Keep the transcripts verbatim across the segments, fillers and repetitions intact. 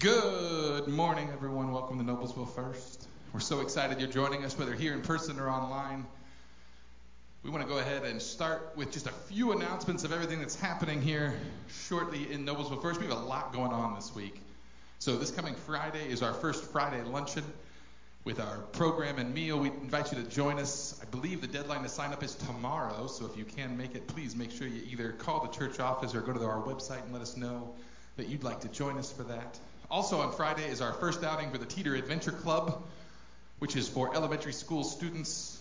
Good morning, everyone. Welcome to Noblesville First. We're so excited you're joining us, whether here in person or online. We want to go ahead and start with just a few announcements of everything that's happening here shortly in Noblesville First. We have a lot going on this week. So this coming Friday is our first Friday luncheon with our program and meal. We invite you to join us. I believe the deadline to sign up is tomorrow, so if you can make it, please make sure you either call the church office or go to our website and let us know that you'd like to join us for that. Also on Friday is our first outing for the Teeter Adventure Club, which is for elementary school students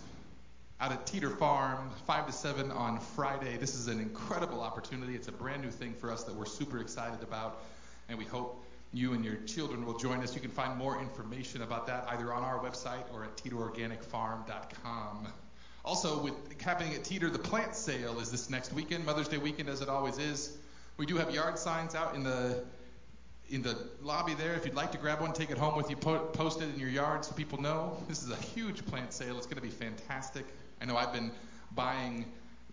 out at Teeter Farm, five to seven on Friday. This is an incredible opportunity. It's a brand new thing for us that we're super excited about, and we hope you and your children will join us. You can find more information about that either on our website or at teeter organic farm dot com. Also, with happening at Teeter, the plant sale is this next weekend, Mother's Day weekend as it always is. We do have yard signs out in the in the lobby there. If you'd like to grab one, take it home with you, post it in your yard so people know. This is a huge plant sale. It's going to be fantastic. I know I've been buying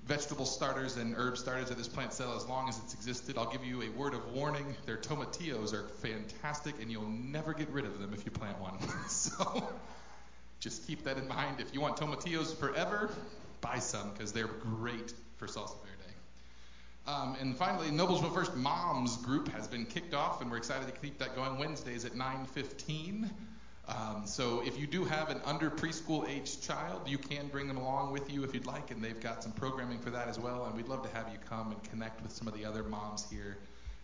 vegetable starters and herb starters at this plant sale as long as it's existed. I'll give you a word of warning. Their tomatillos are fantastic, and you'll never get rid of them if you plant one. So just keep that in mind. If you want tomatillos forever, buy some because they're great for salsa verde. Um, and finally, Noblesville First Moms group has been kicked off, and we're excited to keep that going Wednesdays at nine fifteen. Um, so if you do have an under preschool age child, you can bring them along with you if you'd like, and they've got some programming for that as well. And we'd love to have you come and connect with some of the other moms here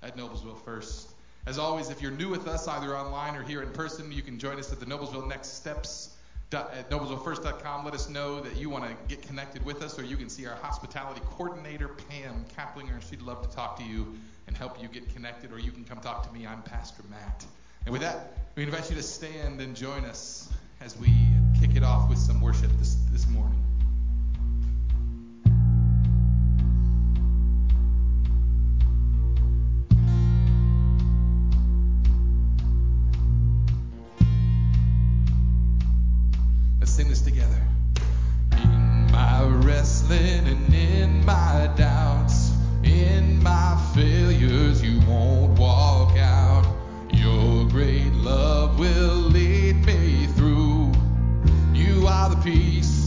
at Noblesville First. As always, if you're new with us, either online or here in person, you can join us at the Noblesville Next Steps at noblesville first dot com. Let us know that you want to get connected with us, or you can see our hospitality coordinator, Pam Kaplinger. She'd love to talk to you and help you get connected, or you can come talk to me. I'm Pastor Matt. And with that, we invite you to stand and join us as we kick it off with some worship this, this morning. Peace.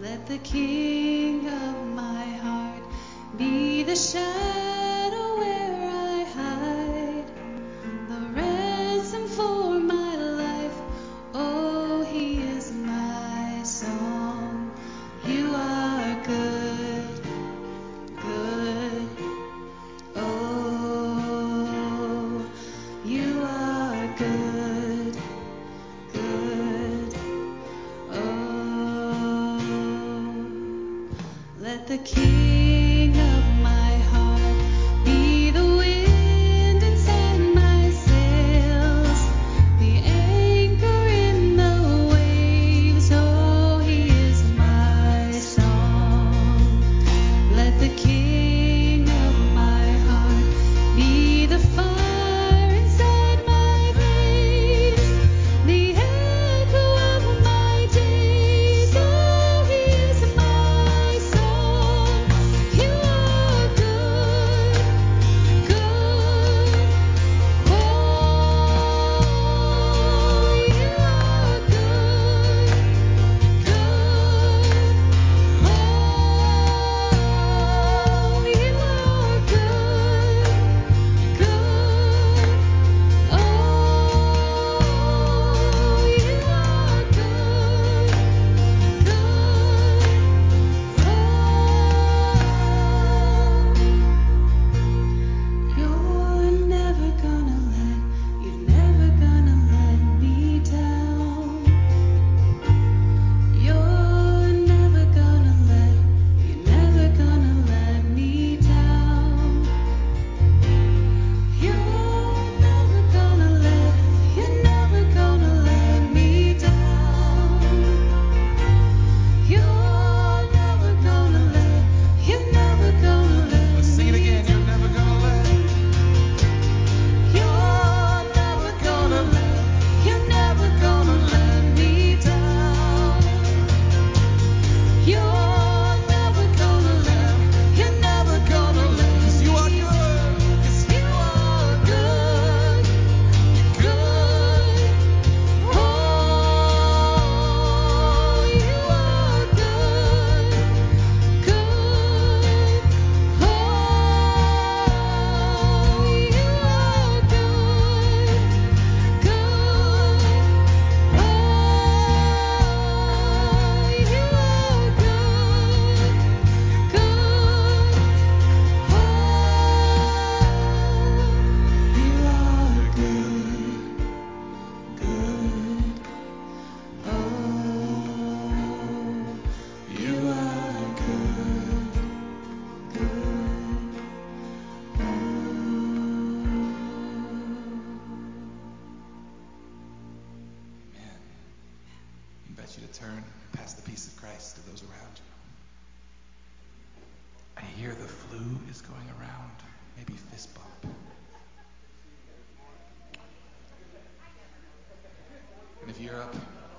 Let the king of my heart be the shadow where I hide, the ransom for my life. Oh, he is my song. You are good, good. Oh, you are good, good. The king of my heart be the wind inside my sails, the anchor in the waves. Oh, he is my song. Let the king of my heart be the fire inside my veins, the echo of my days. Oh, he is my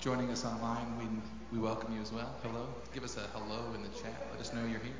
joining us online, we we welcome you as well. Hello. Give us a hello in the chat. Let us know you're here.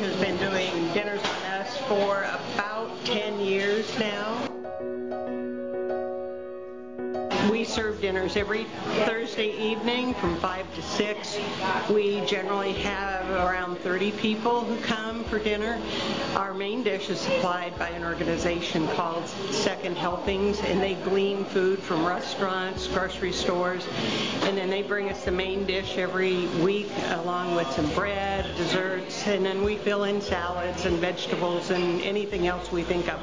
has been doing dinners on us for about ten years now. We serve dinners every Thursday evening from five to six. We generally have around thirty people who come for dinner. Our main dish is supplied by an organization called Second Helpings, and they glean food from restaurants, grocery stores, and then they bring us the main dish every week along with some bread, desserts, and then we fill in salads and vegetables and anything else we think of.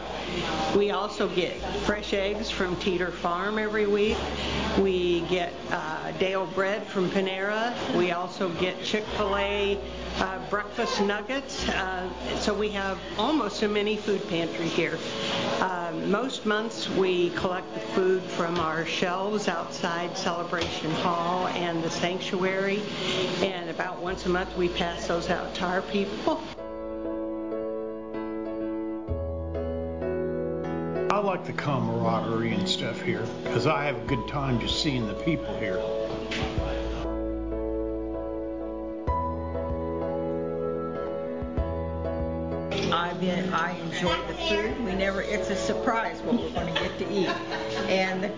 We also get fresh eggs from Teeter Farm every week. We get uh, day-old bread from Panera. We also get Chick-fil-A uh, breakfast nuggets. Uh, so we have almost a mini food pantry here. Um, most months we collect the food from our shelves outside Celebration Hall and the sanctuary, and about once a month we pass those out to our people. I like the camaraderie and stuff here because I have a good time just seeing the people here. I enjoy the food. We never, it's a surprise what we're going to get to eat. And the,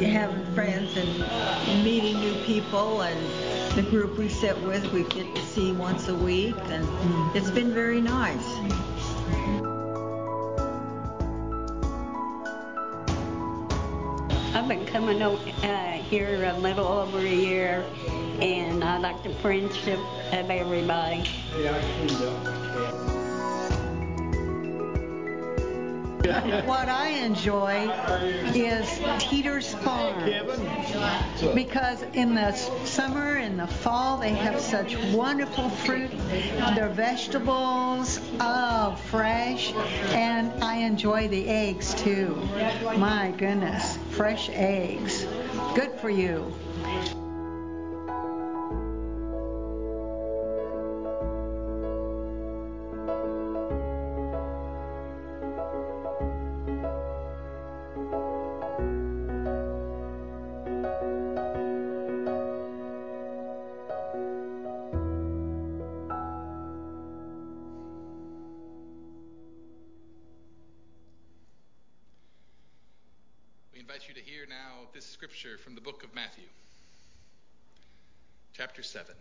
the, having friends and meeting new people, and the group we sit with, we get to see once a week, and it's been very nice. I've been coming over, uh, here a little over a year, and I like the friendship of everybody. What I enjoy is Teeter's Farm, because in the summer and the fall they have such wonderful fruit. Their vegetables, oh, fresh, and I enjoy the eggs too. My goodness, fresh eggs. Good for you. Scripture from the book of Matthew, chapter seven.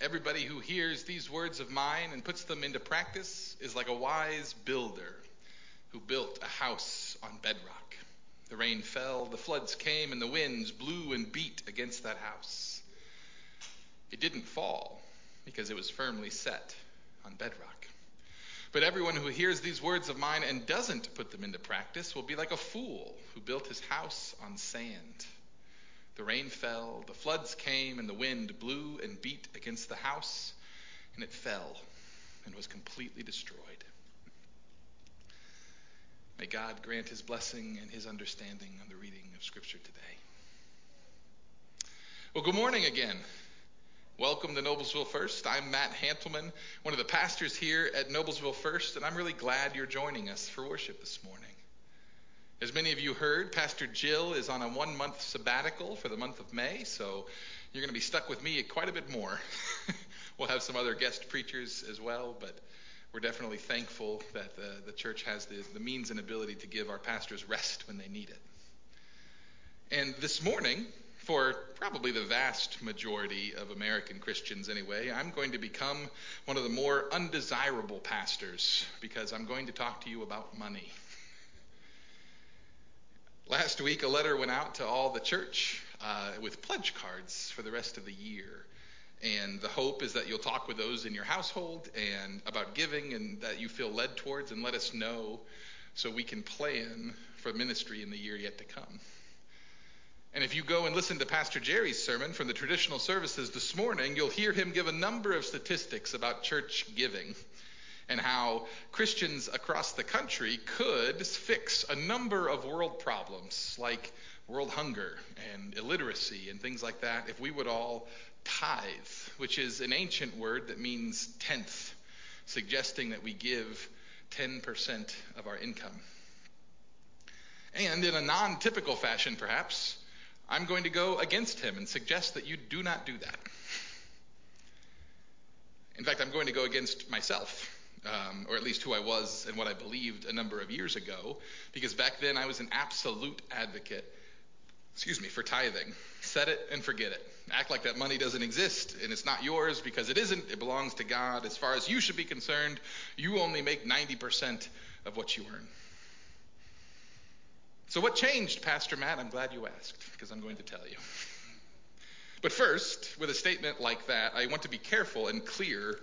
Everybody who hears these words of mine and puts them into practice is like a wise builder who built a house on bedrock. The rain fell, the floods came, and the winds blew and beat against that house. It didn't fall because it was firmly set on bedrock. But everyone who hears these words of mine and doesn't put them into practice will be like a fool who built his house on sand. The rain fell, the floods came, and the wind blew and beat against the house, and it fell and was completely destroyed. May God grant his blessing and his understanding on the reading of Scripture today. Well, good morning again. Welcome to Noblesville First. I'm Matt Hantelman, one of the pastors here at Noblesville First, and I'm really glad you're joining us for worship this morning. As many of you heard, Pastor Jill is on a one-month sabbatical for the month of May, so you're going to be stuck with me quite a bit more. We'll have some other guest preachers as well, but we're definitely thankful that the, the church has the, the means and ability to give our pastors rest when they need it. And this morning, for probably the vast majority of American Christians anyway, I'm going to become one of the more undesirable pastors because I'm going to talk to you about money. Last week, a letter went out to all the church uh, with pledge cards for the rest of the year. And the hope is that you'll talk with those in your household and about giving and that you feel led towards, and let us know so we can plan for ministry in the year yet to come. And if you go and listen to Pastor Jerry's sermon from the traditional services this morning, you'll hear him give a number of statistics about church giving and how Christians across the country could fix a number of world problems like world hunger and illiteracy and things like that if we would all tithe, which is an ancient word that means tenth, suggesting that we give ten percent of our income. And in a non-typical fashion, perhaps, I'm going to go against him and suggest that you do not do that. In fact, I'm going to go against myself, um, or at least who I was and what I believed a number of years ago, because back then I was an absolute advocate, excuse me, for tithing. Set it and forget it. Act like that money doesn't exist and it's not yours, because it isn't. It belongs to God. As far as you should be concerned, you only make ninety percent of what you earn. So what changed, Pastor Matt? I'm glad you asked, because I'm going to tell you. But first, with a statement like that, I want to be careful and clear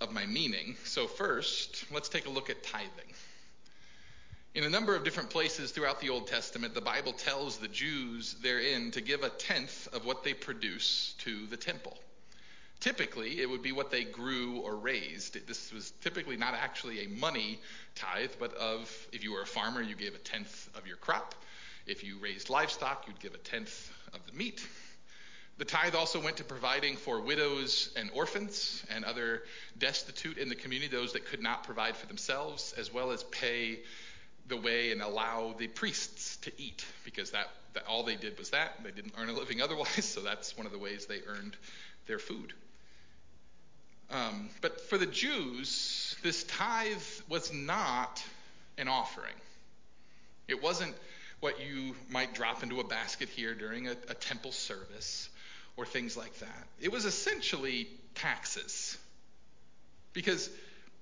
of my meaning. So first, let's take a look at tithing. In a number of different places throughout the Old Testament, the Bible tells the Jews therein to give a tenth of what they produce to the temple. Typically, it would be what they grew or raised. This was typically not actually a money tithe, but of, if you were a farmer, you gave a tenth of your crop. If you raised livestock, you'd give a tenth of the meat. The tithe also went to providing for widows and orphans and other destitute in the community, those that could not provide for themselves, as well as pay the way and allow the priests to eat, because that, that all they did was that. They didn't earn a living otherwise, so that's one of the ways they earned their food. Um, but for the Jews, this tithe was not an offering. It wasn't what you might drop into a basket here during a, a temple service, or things like that. It was essentially taxes. Because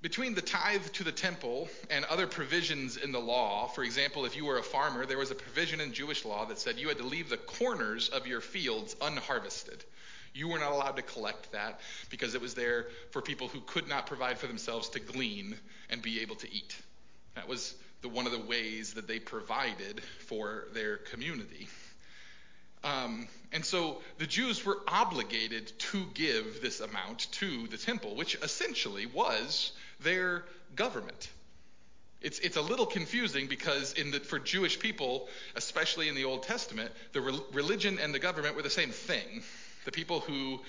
between the tithe to the temple and other provisions in the law, for example, if you were a farmer, there was a provision in Jewish law that said you had to leave the corners of your fields unharvested. You were not allowed to collect that, because it was there for people who could not provide for themselves to glean and be able to eat. That was the, one of the ways that they provided for their community. Um, and so the Jews were obligated to give this amount to the temple, which essentially was their government. It's it's a little confusing, because in the, for Jewish people, especially in the Old Testament, the re- religion and the government were the same thing. The people who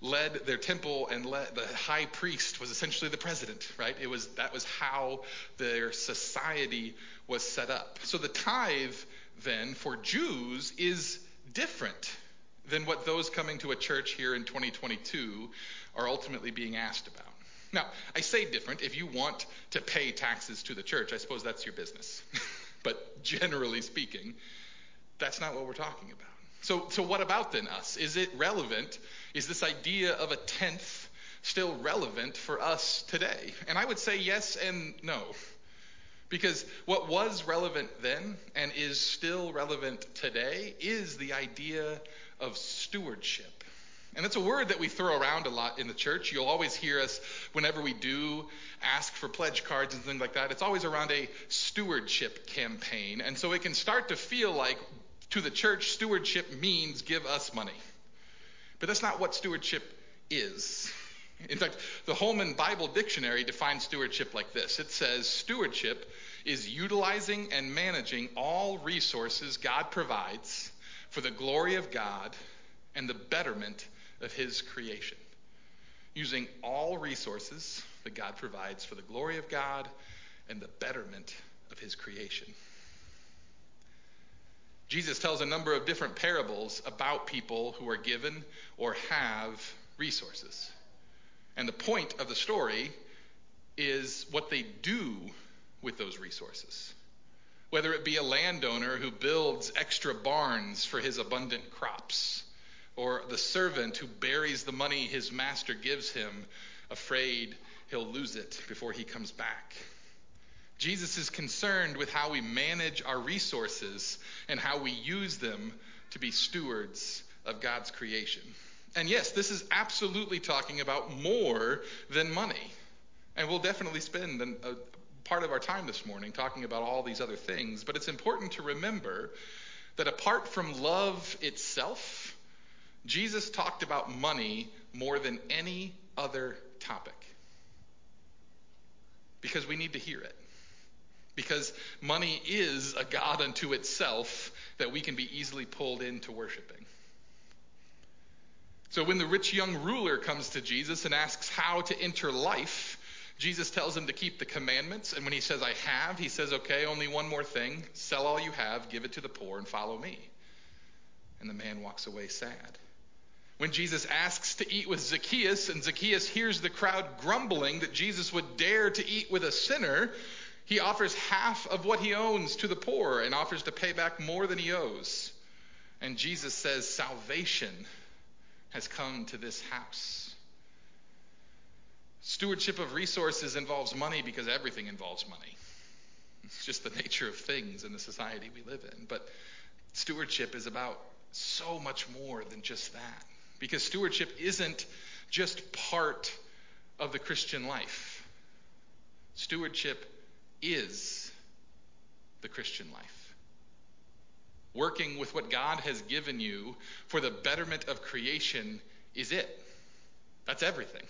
led their temple and led the high priest was essentially the president, right? It was that was how their society was set up. So the tithe then for Jews is different than what those coming to a church here in twenty twenty-two are ultimately being asked about. Now, I say different. If you want to pay taxes to the church, I suppose that's your business. But generally speaking, that's not what we're talking about. So, so what about then us? Is it relevant? Is this idea of a tenth still relevant for us today? And I would say yes and no. Because what was relevant then and is still relevant today is the idea of stewardship. And that's a word that we throw around a lot in the church. You'll always hear us, whenever we do ask for pledge cards and things like that, it's always around a stewardship campaign. And so it can start to feel like, to the church, stewardship means give us money. But that's not what stewardship is. In fact, the Holman Bible Dictionary defines stewardship like this. It says, stewardship is utilizing and managing all resources God provides for the glory of God and the betterment of his creation. Using all resources that God provides for the glory of God and the betterment of his creation. Jesus tells a number of different parables about people who are given or have resources. And the point of the story is what they do with those resources. Whether it be a landowner who builds extra barns for his abundant crops, or the servant who buries the money his master gives him, afraid he'll lose it before he comes back. Jesus is concerned with how we manage our resources and how we use them to be stewards of God's creation. And yes, this is absolutely talking about more than money. And we'll definitely spend an, a part of our time this morning talking about all these other things. But it's important to remember that apart from love itself, Jesus talked about money more than any other topic. Because we need to hear it. Because money is a god unto itself that we can be easily pulled into worshiping. So when the rich young ruler comes to Jesus and asks how to enter life, Jesus tells him to keep the commandments. And when he says, I have, he says, okay, only one more thing. Sell all you have, give it to the poor, and follow me. And the man walks away sad. when Jesus asks to eat with Zacchaeus, and Zacchaeus hears the crowd grumbling that Jesus would dare to eat with a sinner, he offers half of what he owns to the poor and offers to pay back more than he owes. And Jesus says, salvation has come to this house. Stewardship of resources involves money because everything involves money. It's just the nature of things in the society we live in. But stewardship is about so much more than just that. Because stewardship isn't just part of the Christian life. Stewardship is the Christian life. Working with what God has given you for the betterment of creation is it. That's everything.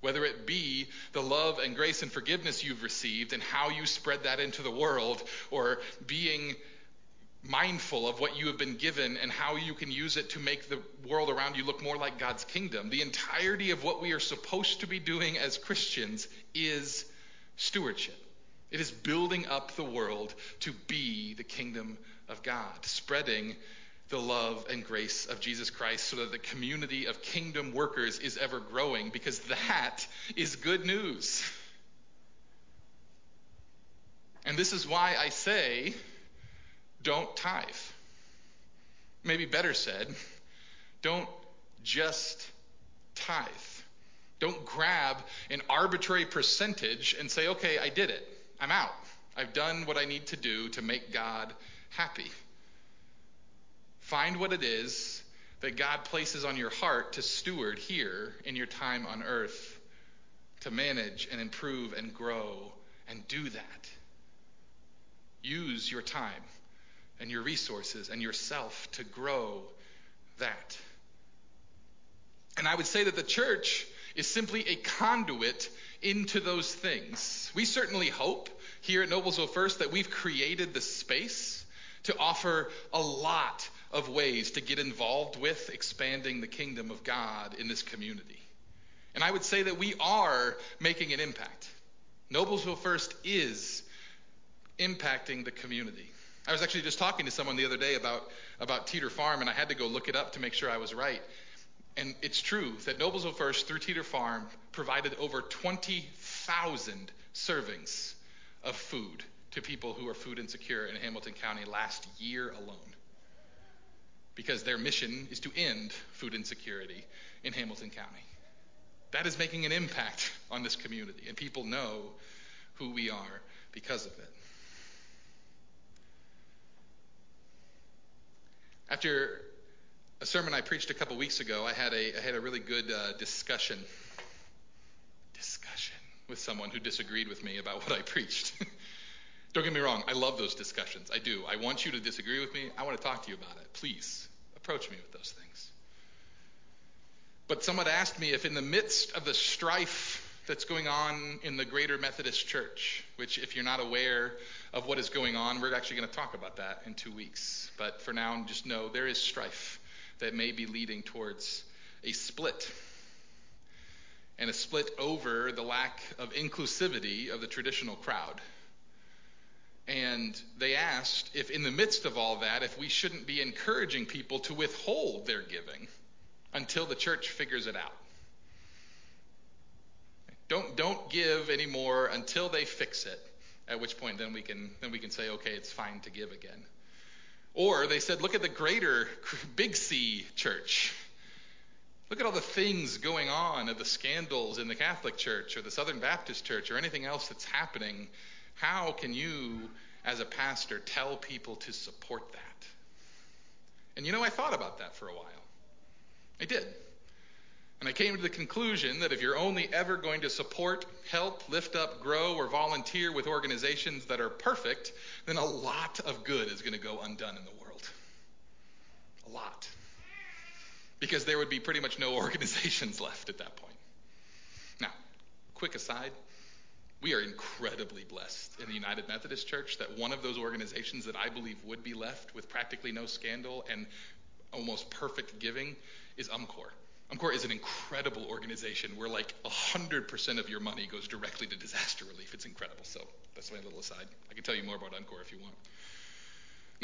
Whether it be the love and grace and forgiveness you've received and how you spread that into the world, or being mindful of what you have been given and how you can use it to make the world around you look more like God's kingdom. The entirety of what we are supposed to be doing as Christians is stewardship. It is building up the world to be the kingdom of God, spreading the love and grace of Jesus Christ so that the community of kingdom workers is ever growing, because that is good news. And this is why I say, don't tithe. Maybe better said, don't just tithe. Don't grab an arbitrary percentage and say, okay, I did it. I'm out. I've done what I need to do to make God happy. Find what it is that God places on your heart to steward here in your time on earth, to manage and improve and grow, and do that. Use your time and your resources and yourself to grow that. And I would say that the church is simply a conduit into those things. We certainly hope here at Noblesville First that we've created the space to offer a lot of ways to get involved with expanding the kingdom of God in this community. And I would say that we are making an impact. Noblesville First is impacting the community. I was actually just talking to someone the other day about, about Teeter Farm, and I had to go look it up to make sure I was right. And it's true that Noblesville First, through Teeter Farm, provided over twenty thousand servings of food to people who are food insecure in Hamilton County last year alone. Because their mission is to end food insecurity in Hamilton County. That is making an impact on this community, and people know who we are because of it. After a sermon I preached a couple weeks ago, I had a I had a really good uh, discussion discussion with someone who disagreed with me about what I preached. Don't get me wrong, I love those discussions. I do. I want you to disagree with me. I want to talk to you about it. Please approach me with those things. But someone asked me if in the midst of the strife that's going on in the Greater Methodist Church, which if you're not aware of what is going on, we're actually going to talk about that in two weeks. But for now, just know there is strife that may be leading towards a split, and a split over the lack of inclusivity of the traditional crowd. And they asked if in the midst of all that, if we shouldn't be encouraging people to withhold their giving until the church figures it out. Don't don't give anymore until they fix it, at which point then we can then we can say, okay, it's fine to give again. Or they said, look at the greater Big C church. Look at all the things going on, of the scandals in the Catholic Church or the Southern Baptist Church or anything else that's happening. How can you, as a pastor, tell people to support that? And you know, I thought about that for a while. I did. And I came to the conclusion that if you're only ever going to support, help, lift up, grow, or volunteer with organizations that are perfect, then a lot of good is going to go undone in the world. A lot. Because there would be pretty much no organizations left at that point. Now, quick aside, we are incredibly blessed in the United Methodist Church that one of those organizations that I believe would be left with practically no scandal and almost perfect giving is UMCOR. UMCOR is an incredible organization where like one hundred percent of your money goes directly to disaster relief. It's incredible. So that's my little aside. I can tell you more about UMCOR if you want.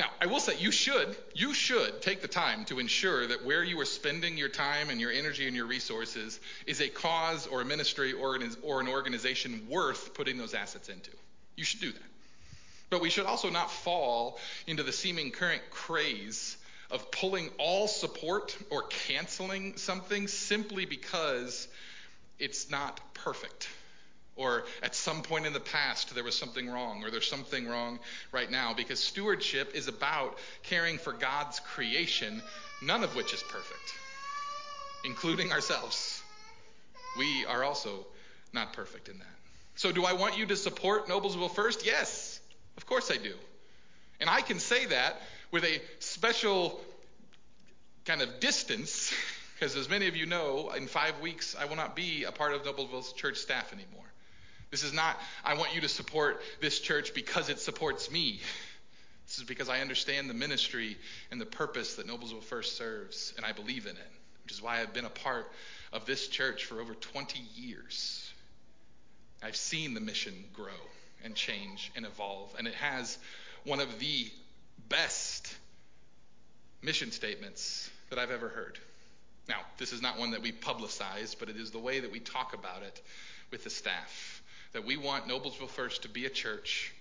Now, I will say you should, you should take the time to ensure that where you are spending your time and your energy and your resources is a cause or a ministry or an, or an organization worth putting those assets into. You should do that. But we should also not fall into the seeming current craze of pulling all support or canceling something simply because it's not perfect. Or at some point in the past, there was something wrong, or there's something wrong right now, because stewardship is about caring for God's creation, none of which is perfect, including ourselves. We are also not perfect in that. So do I want you to support Noblesville First? Yes, of course I do. And I can say that with a special kind of distance, because as many of you know, in five weeks, I will not be a part of Noblesville's church staff anymore. This is not, I want you to support this church because it supports me. This is because I understand the ministry and the purpose that Noblesville First serves, and I believe in it, which is why I've been a part of this church for over twenty years. I've seen the mission grow and change and evolve, and it has one of the best mission statements that I've ever heard. Now, this is not one that we publicize, but it is the way that we talk about it with the staff. That we want Noblesville First to be a church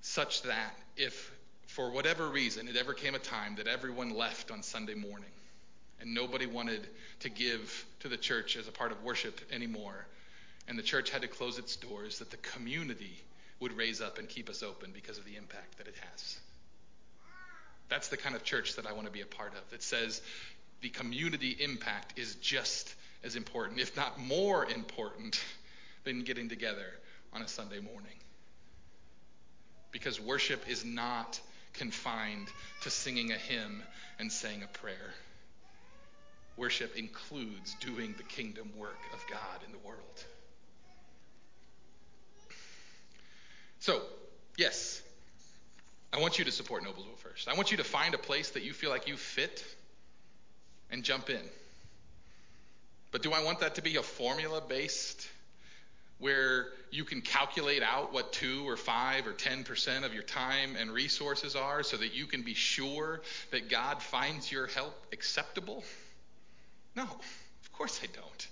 such that if, for whatever reason, it ever came a time that everyone left on Sunday morning and nobody wanted to give to the church as a part of worship anymore, and the church had to close its doors, that the community would raise up and keep us open because of the impact that it has. That's the kind of church that I want to be a part of. It says the community impact is just as important, if not more important, than getting together on a Sunday morning. Because worship is not confined to singing a hymn and saying a prayer. Worship includes doing the kingdom work of God in the world. So, yes, I want you to support Noblesville First. I want you to find a place that you feel like you fit and jump in. But do I want that to be a formula-based where you can calculate out what two or five or ten percent of your time and resources are so that you can be sure that God finds your help acceptable? No, of course I don't.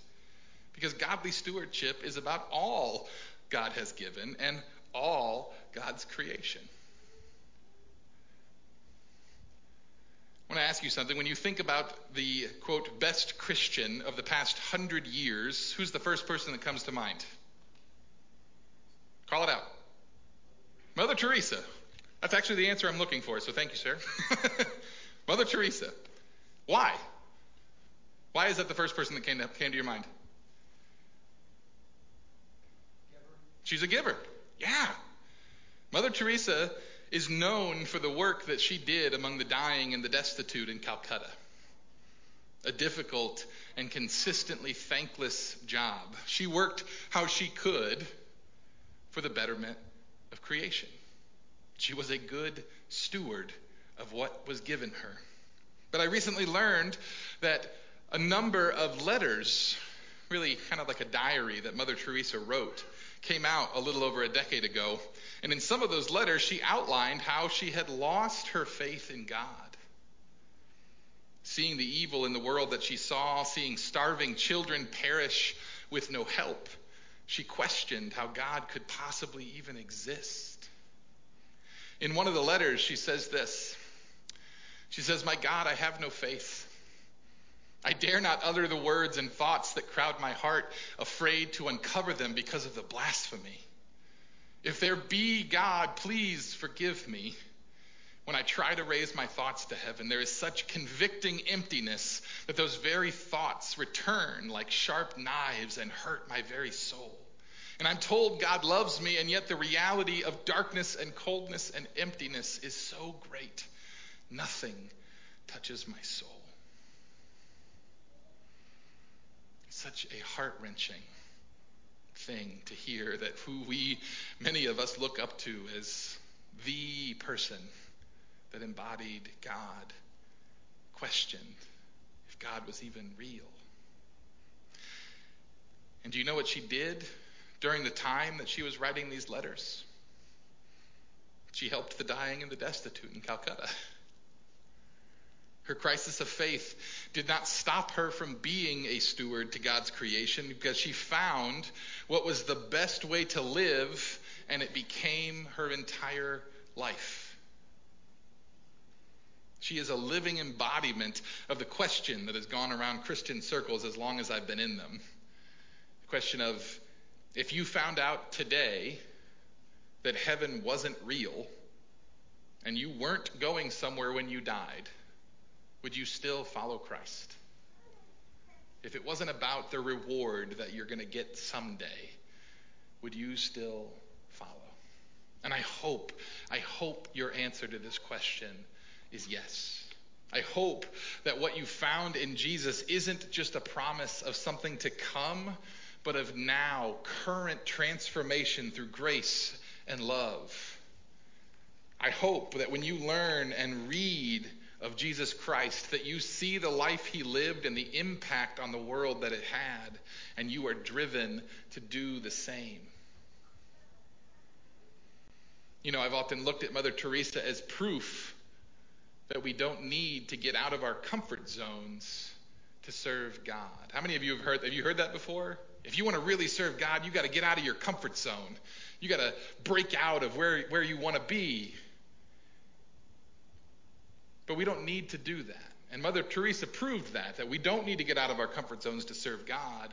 Because godly stewardship is about all God has given and all God's creation. I want to ask you something. When you think about the, quote, best Christian of the past hundred years, who's the first person that comes to mind? Call it out. Mother Teresa. That's actually the answer I'm looking for, so thank you, sir. Mother Teresa. Why? Why is that the first person that came to, came to your mind? Giver. She's a giver. Yeah. Mother Teresa is known for the work that she did among the dying and the destitute in Calcutta. A difficult and consistently thankless job. She worked how she could for the betterment of creation. She was a good steward of what was given her. But I recently learned that a number of letters, really kind of like a diary that Mother Teresa wrote, came out a little over a decade ago. And in some of those letters, she outlined how she had lost her faith in God. Seeing the evil in the world that she saw, seeing starving children perish with no help, she questioned how God could possibly even exist. In one of the letters, she says this. She says, "My God, I have no faith. I dare not utter the words and thoughts that crowd my heart, afraid to uncover them because of the blasphemy. If there be God, please forgive me. When I try to raise my thoughts to heaven, there is such convicting emptiness that those very thoughts return like sharp knives and hurt my very soul. And I'm told God loves me, and yet the reality of darkness and coldness and emptiness is so great. Nothing touches my soul." Such a heart-wrenching thing to hear, that who we, many of us, look up to as the person that embodied God, questioned if God was even real. And do you know what she did during the time that she was writing these letters? She helped the dying and the destitute in Calcutta. Her crisis of faith did not stop her from being a steward to God's creation, because she found what was the best way to live, and it became her entire life. She is a living embodiment of the question that has gone around Christian circles as long as I've been in them. The question of, if you found out today that heaven wasn't real and you weren't going somewhere when you died, would you still follow Christ? If it wasn't about the reward that you're going to get someday, would you still follow? And I hope, I hope your answer to this question is yes. I hope that what you found in Jesus isn't just a promise of something to come, but of now, current transformation through grace and love. I hope that when you learn and read of Jesus Christ, that you see the life he lived and the impact on the world that it had, and you are driven to do the same. You know, I've often looked at Mother Teresa as proof that we don't need to get out of our comfort zones to serve God. How many of you have heard, have you heard that before? If you want to really serve God, you got to get out of your comfort zone. You got to break out of where, where you want to be. But we don't need to do that. And Mother Teresa proved that, that we don't need to get out of our comfort zones to serve God.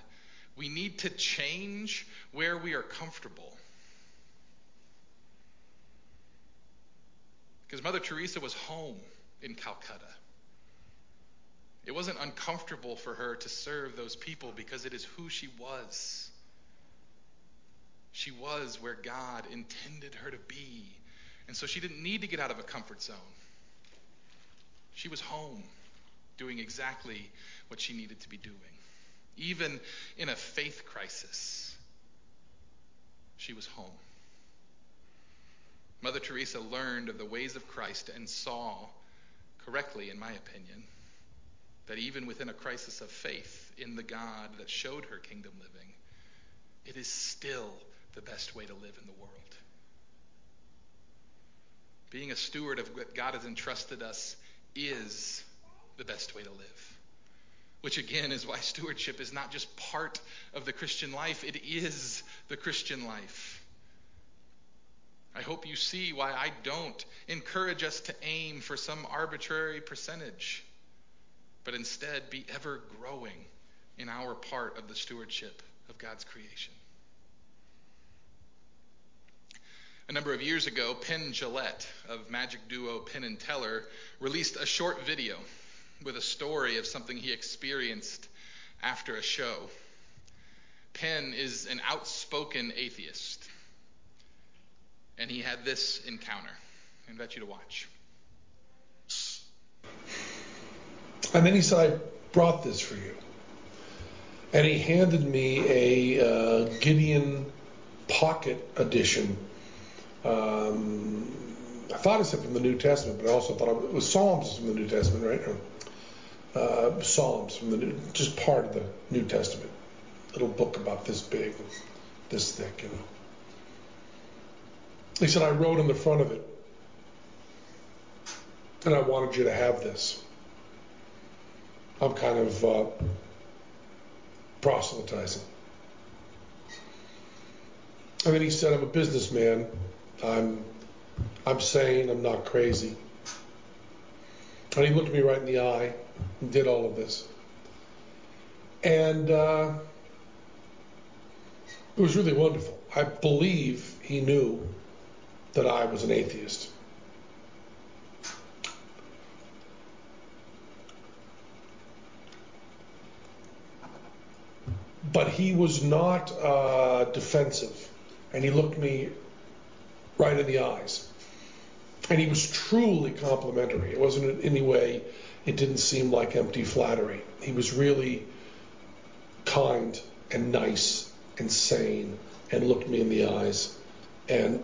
We need to change where we are comfortable. Because Mother Teresa was home in Calcutta. It wasn't uncomfortable for her to serve those people because it is who she was. She was where God intended her to be. And so she didn't need to get out of a comfort zone. She was home doing exactly what she needed to be doing. Even in a faith crisis, she was home. Mother Teresa learned of the ways of Christ and saw, correctly in my opinion, that even within a crisis of faith in the God that showed her kingdom living, it is still the best way to live in the world. Being a steward of what God has entrusted us is the best way to live, which again is why stewardship is not just part of the Christian life, it is the Christian life. I hope you see why I don't encourage us to aim for some arbitrary percentage, but instead be ever growing in our part of the stewardship of God's creation. A number of years ago, Penn Jillette of magic duo Penn and Teller released a short video with a story of something he experienced after a show. Penn is an outspoken atheist, and he had this encounter. I invite you to watch. On any side brought this for you, and he handed me a uh, Gideon pocket edition. Um, I thought it said from the New Testament, but I also thought it was Psalms from the New Testament, right? Or, uh, Psalms from the New, just part of the New Testament, little book about this big, this thick, you know. He said, I wrote on the front of it, and I wanted you to have this. I'm kind of uh, proselytizing. And then he said, I'm a businessman. I'm I'm sane, I'm not crazy. And he looked me right in the eye and did all of this. And uh, it was really wonderful. I believe he knew that I was an atheist. But he was not uh, defensive. And he looked me right in the eyes. And he was truly complimentary. It wasn't in any way, it didn't seem like empty flattery. He was really kind and nice and sane and looked me in the eyes and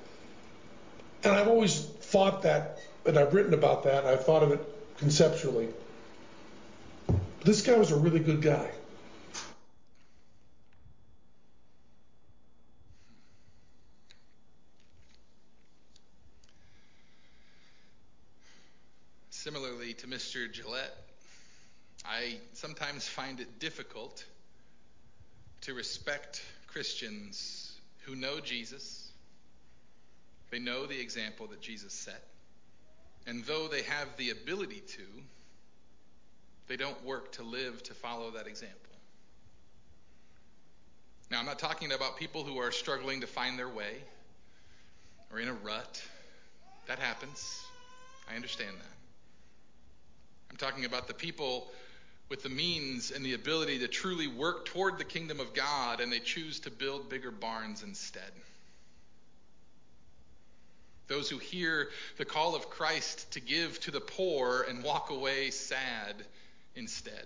And I've always thought that, and I've written about that, I've thought of it conceptually. This guy was a really good guy. Similarly to Mister Gillette, I sometimes find it difficult to respect Christians who know Jesus. They know the example that Jesus set. And though they have the ability to, they don't work to live to follow that example. Now, I'm not talking about people who are struggling to find their way or in a rut. That happens. I understand that. I'm talking about the people with the means and the ability to truly work toward the kingdom of God, and they choose to build bigger barns instead. Those who hear the call of Christ to give to the poor and walk away sad instead.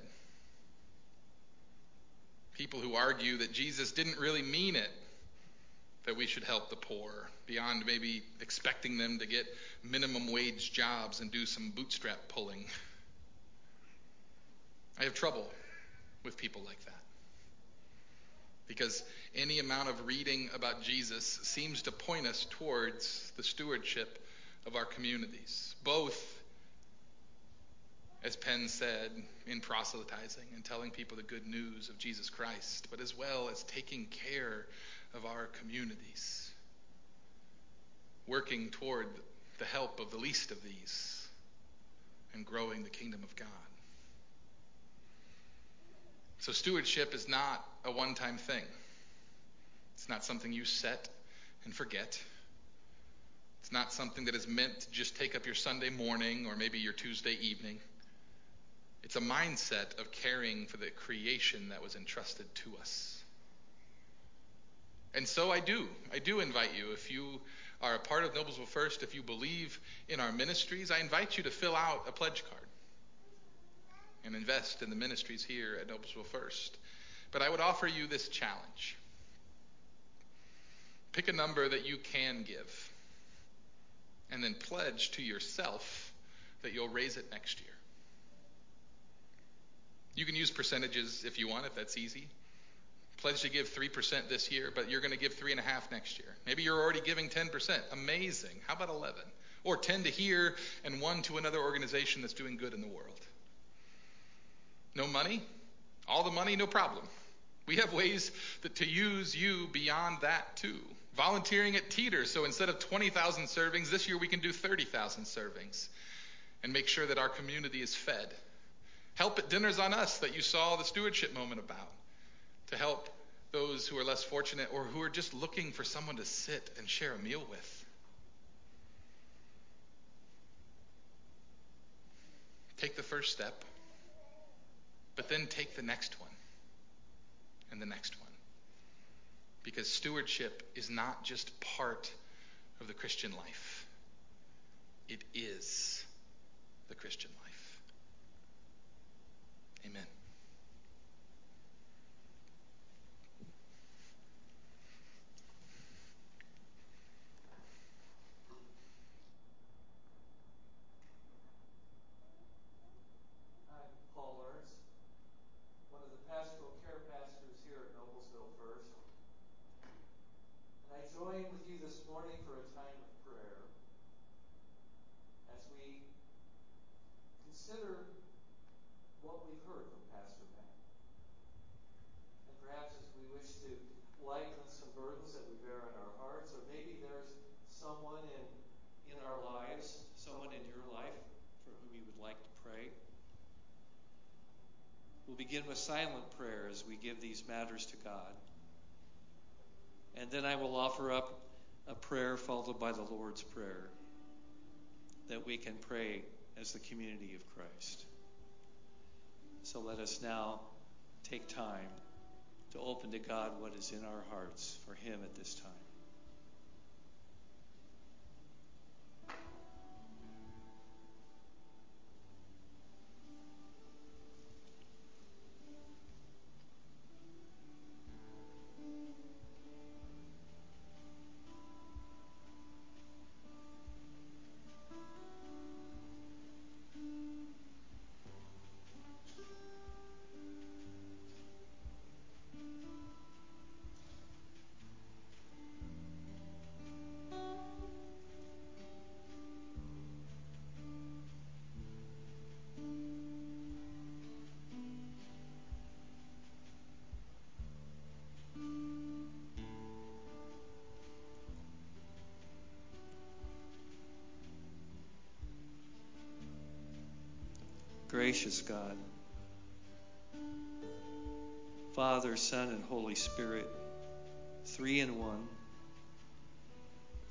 People who argue that Jesus didn't really mean it, that we should help the poor beyond maybe expecting them to get minimum wage jobs and do some bootstrap pulling. I have trouble with people like that, because any amount of reading about Jesus seems to point us towards the stewardship of our communities, both, as Penn said, in proselytizing and telling people the good news of Jesus Christ, but as well as taking care of our communities, working toward the help of the least of these and growing the kingdom of God. So stewardship is not a one-time thing. It's not something you set and forget. It's not something that is meant to just take up your Sunday morning or maybe your Tuesday evening. It's a mindset of caring for the creation that was entrusted to us. And so I do. I do invite you, if you are a part of Noblesville First, if you believe in our ministries, I invite you to fill out a pledge card and invest in the ministries here at Noblesville First. But I would offer you this challenge. Pick a number that you can give, and then pledge to yourself that you'll raise it next year. You can use percentages if you want, if that's easy. Pledge to give three percent this year, but you're going to give three point five percent next year. Maybe you're already giving ten percent. Amazing. How about eleven? Or ten to here and one to another organization that's doing good in the world. No money? All the money? No problem. We have ways that, to use you beyond that too. Volunteering at Teeter, so instead of twenty thousand servings, this year we can do thirty thousand servings and make sure that our community is fed. Help at Dinners on Us that you saw the stewardship moment about, to help those who are less fortunate or who are just looking for someone to sit and share a meal with. Take the first step. But then take the next one and the next one. Because stewardship is not just part of the Christian life. It is the Christian life. Amen. Consider what we've heard from Pastor Matt, and perhaps as we wish to lighten some burdens that we bear in our hearts, or maybe there's someone in, in our lives, someone in your life for whom you would like to pray, We'll begin with silent prayer as we give these matters to God. And then I will offer up a prayer followed by the Lord's Prayer that we can pray as the community of Christ. So let us now take time to open to God what is in our hearts for Him at this time. Gracious God, Father, Son, and Holy Spirit, three in one,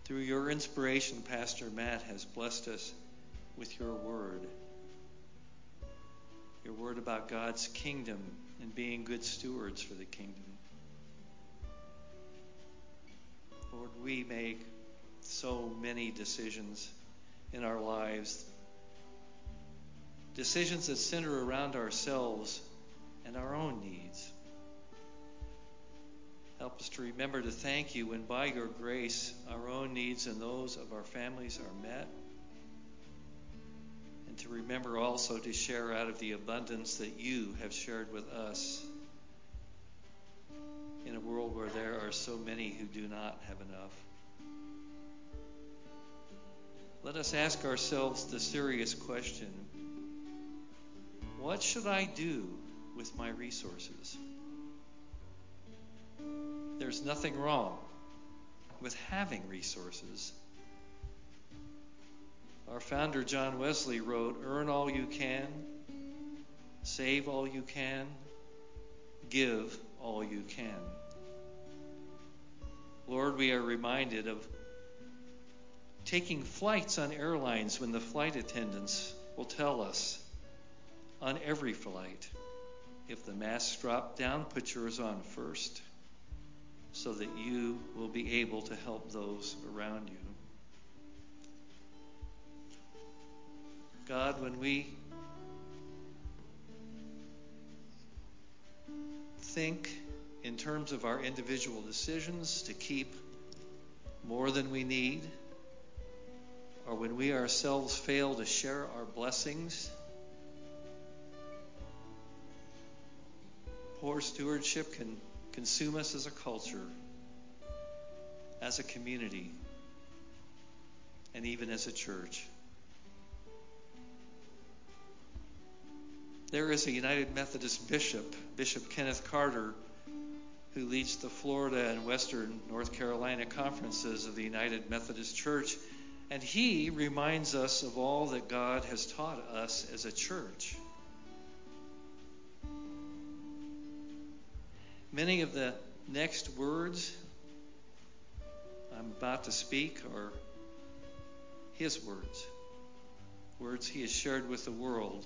through your inspiration, Pastor Matt has blessed us with your word, your word about God's kingdom and being good stewards for the kingdom. Lord, we make so many decisions in our lives. Decisions that center around ourselves and our own needs. Help us to remember to thank you when by your grace our own needs and those of our families are met. And to remember also to share out of the abundance that you have shared with us in a world where there are so many who do not have enough. Let us ask ourselves the serious question, what should I do with my resources? There's nothing wrong with having resources. Our founder, John Wesley, wrote, "Earn all you can, save all you can, give all you can." Lord, we are reminded of taking flights on airlines when the flight attendants will tell us, on every flight, if the masks drop down, put yours on first, so that you will be able to help those around you. God, when we think in terms of our individual decisions to keep more than we need, or when we ourselves fail to share our blessings, poor stewardship can consume us as a culture, as a community, and even as a church. There is a United Methodist bishop, Bishop Kenneth Carter, who leads the Florida and Western North Carolina conferences of the United Methodist Church, and he reminds us of all that God has taught us as a church. Many of the next words I'm about to speak are his words, words he has shared with the world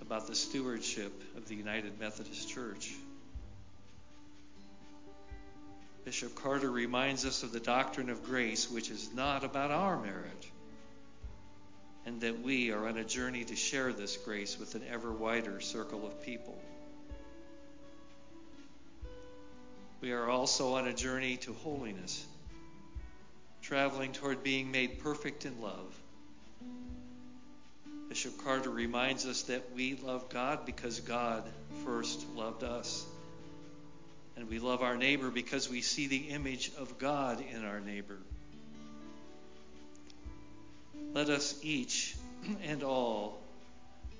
about the stewardship of the United Methodist Church. Bishop Carter reminds us of the doctrine of grace, which is not about our merit, and that we are on a journey to share this grace with an ever wider circle of people. We are also on a journey to holiness, traveling toward being made perfect in love. Bishop Carter reminds us that we love God because God first loved us. And we love our neighbor because we see the image of God in our neighbor. Let us each and all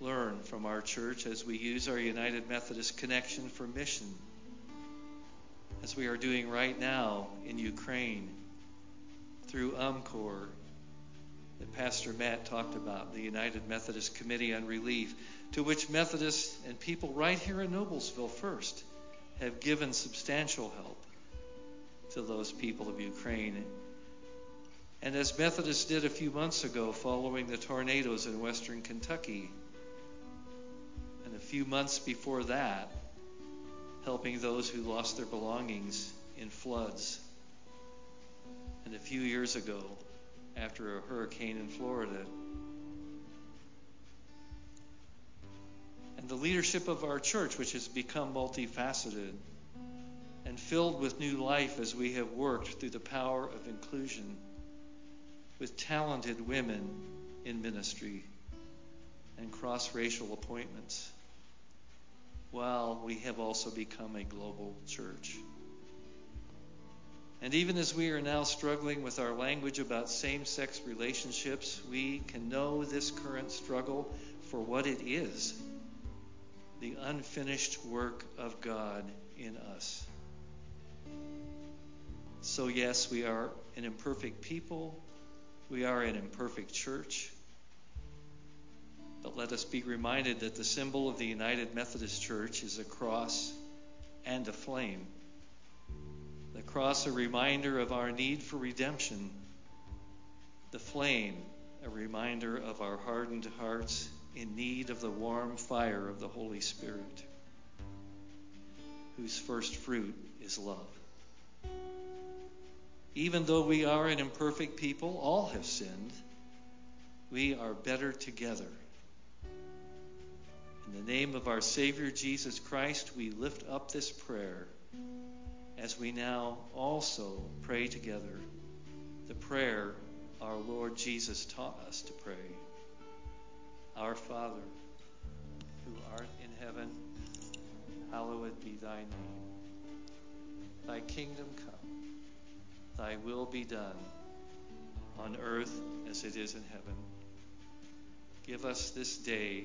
learn from our church as we use our United Methodist connection for mission, as we are doing right now in Ukraine through UMCOR that Pastor Matt talked about, the United Methodist Committee on Relief. to which Methodists and people right here in Noblesville First have given substantial help to those people of Ukraine. And as Methodists did a few months ago following the tornadoes in western Kentucky, and a few months before that, helping those who lost their belongings in floods, and a few years ago, after a hurricane in Florida. And the leadership of our church, which has become multifaceted and filled with new life as we have worked through the power of inclusion with talented women in ministry and cross-racial appointments, while we have also become a global church. And even as we are now struggling with our language about same-sex relationships, we can know this current struggle for what it is, the unfinished work of God in us. So yes, we are an imperfect people, we are an imperfect church, but let us be reminded that the symbol of the United Methodist Church is a cross and a flame. The cross, a reminder of our need for redemption. The flame, a reminder of our hardened hearts in need of the warm fire of the Holy Spirit, whose first fruit is love. Even though we are an imperfect people, all have sinned, we are better together. In the name of our Savior Jesus Christ, we lift up this prayer as we now also pray together the prayer our Lord Jesus taught us to pray. Our Father, who art in heaven, hallowed be thy name. Thy kingdom come, thy will be done, on earth as it is in heaven. Give us this day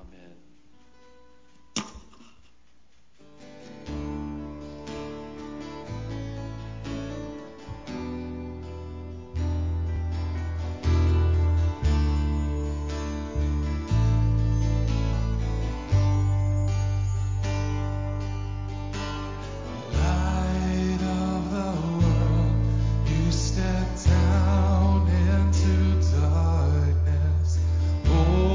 Amen. Oh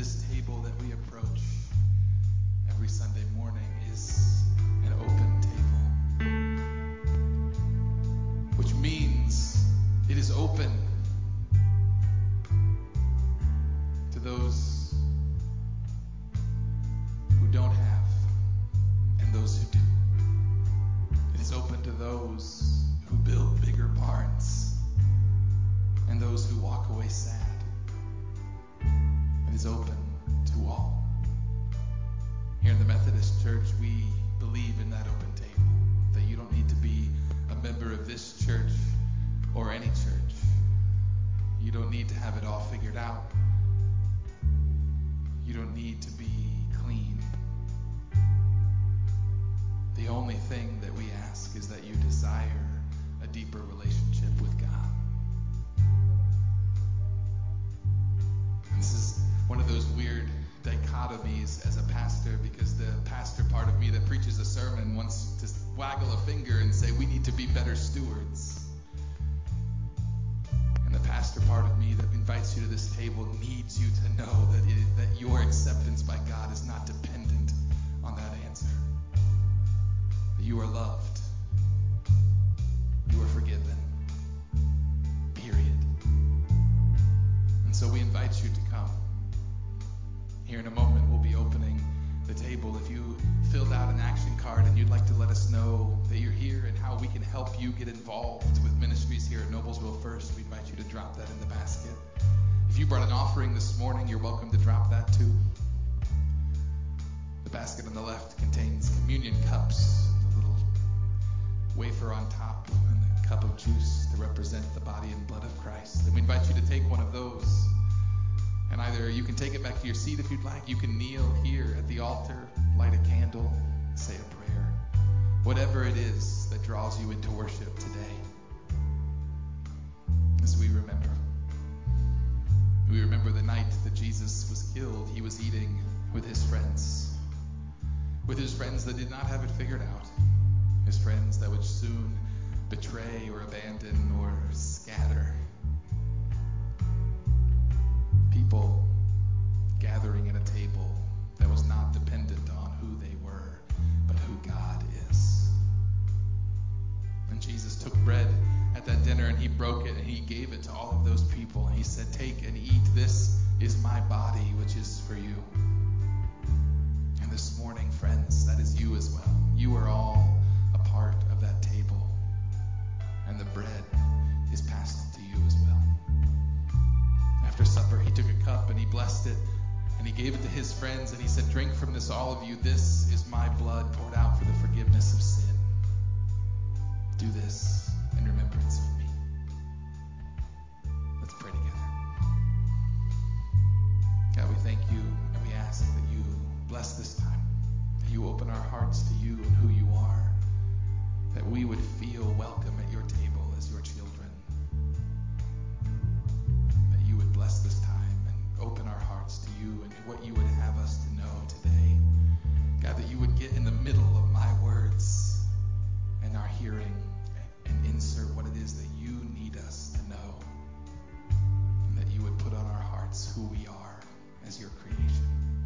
this table that we approach every Sunday morning is an open table, which means it is open to those who don't have and those who do. It is open to those who build bigger barns and those who walk away sad. It is open to all. Here in the Methodist Church, we believe in that open table, that you don't need to be a member of this church or any church. You don't need to have it all figured out. You don't need to be clean. The only thing that we ask is that you desire a deeper relationship with God. This is one of those weird dichotomies as a pastor, because the pastor part of me that preaches a sermon wants to waggle a finger and say we need to be better stewards. And the pastor part of me that invites you to this table needs you to know that it, that your acceptance by God is not dependent on that answer. That you are loved. You are forgiven. Period. And so we invite you to come. Here in a moment, we'll be opening the table. If you filled out an action card and you'd like to let us know that you're here and how we can help you get involved with ministries here at Noblesville First, we invite you to drop that in the basket. If you brought an offering this morning, you're welcome to drop that too. The basket on the left contains communion cups, the little wafer on top, and the cup of juice to represent the body and blood of Christ. And we invite you to take one of those. And either you can take it back to your seat if you'd like. You can kneel here at the altar, light a candle, say a prayer. Whatever it is that draws you into worship today. As we remember. We remember the night that Jesus was killed. He was eating with his friends. With his friends that did not have it figured out. His friends that would soon betray or abandon or scatter. People gathering at a table that was not dependent on who they were, but who God is. And Jesus took bread at that dinner, and he broke it, and he gave it to all of those people. And he said, "Take and eat. This is my body, which is for you." And this morning, friends, that is you as well. You are all a part of that table. And the bread is passed to you as well. After supper, he took a cup and he blessed it and he gave it to his friends and he said, "Drink from this, all of you. This is my blood poured out for the forgiveness of sin. Do this in remembrance of me." Let's pray together. God, we thank you and we ask that you bless this time, that you open our hearts to you and who you are, that we would feel welcome at your table as your children. Bless this time and open our hearts to you and what you would have us to know today. God, that you would get in the middle of my words and our hearing and insert what it is that you need us to know. And that you would put on our hearts who we are as your creation.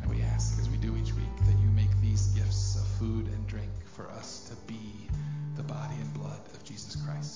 And we ask, as we do each week, that you make these gifts of food and drink for us to be the body and blood of Jesus Christ.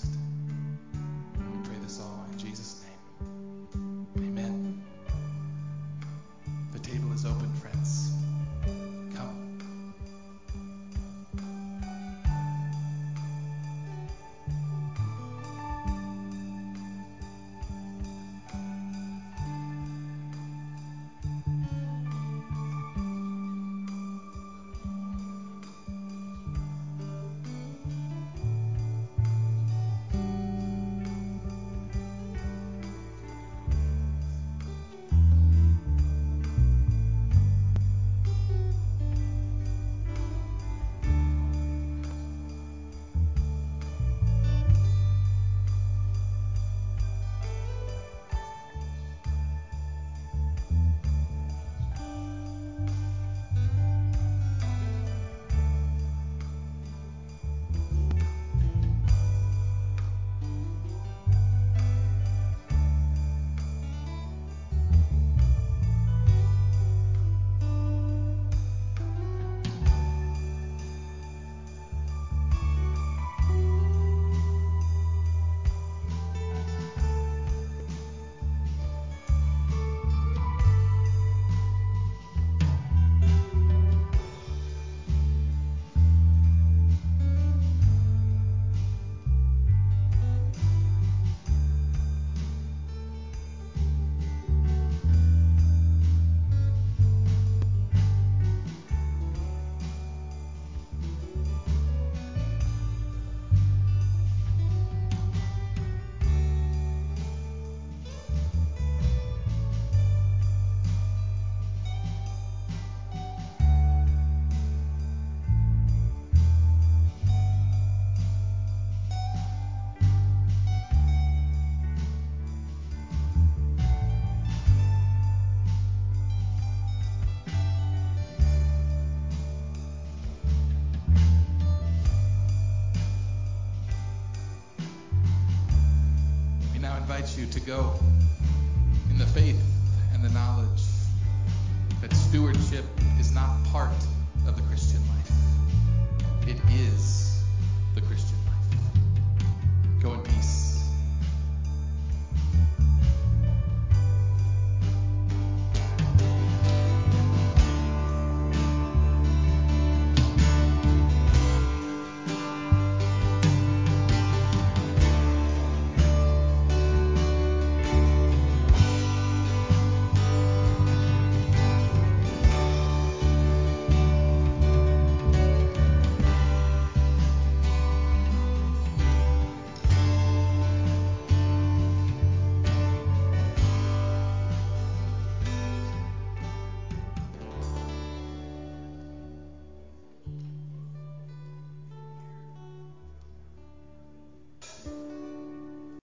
heart.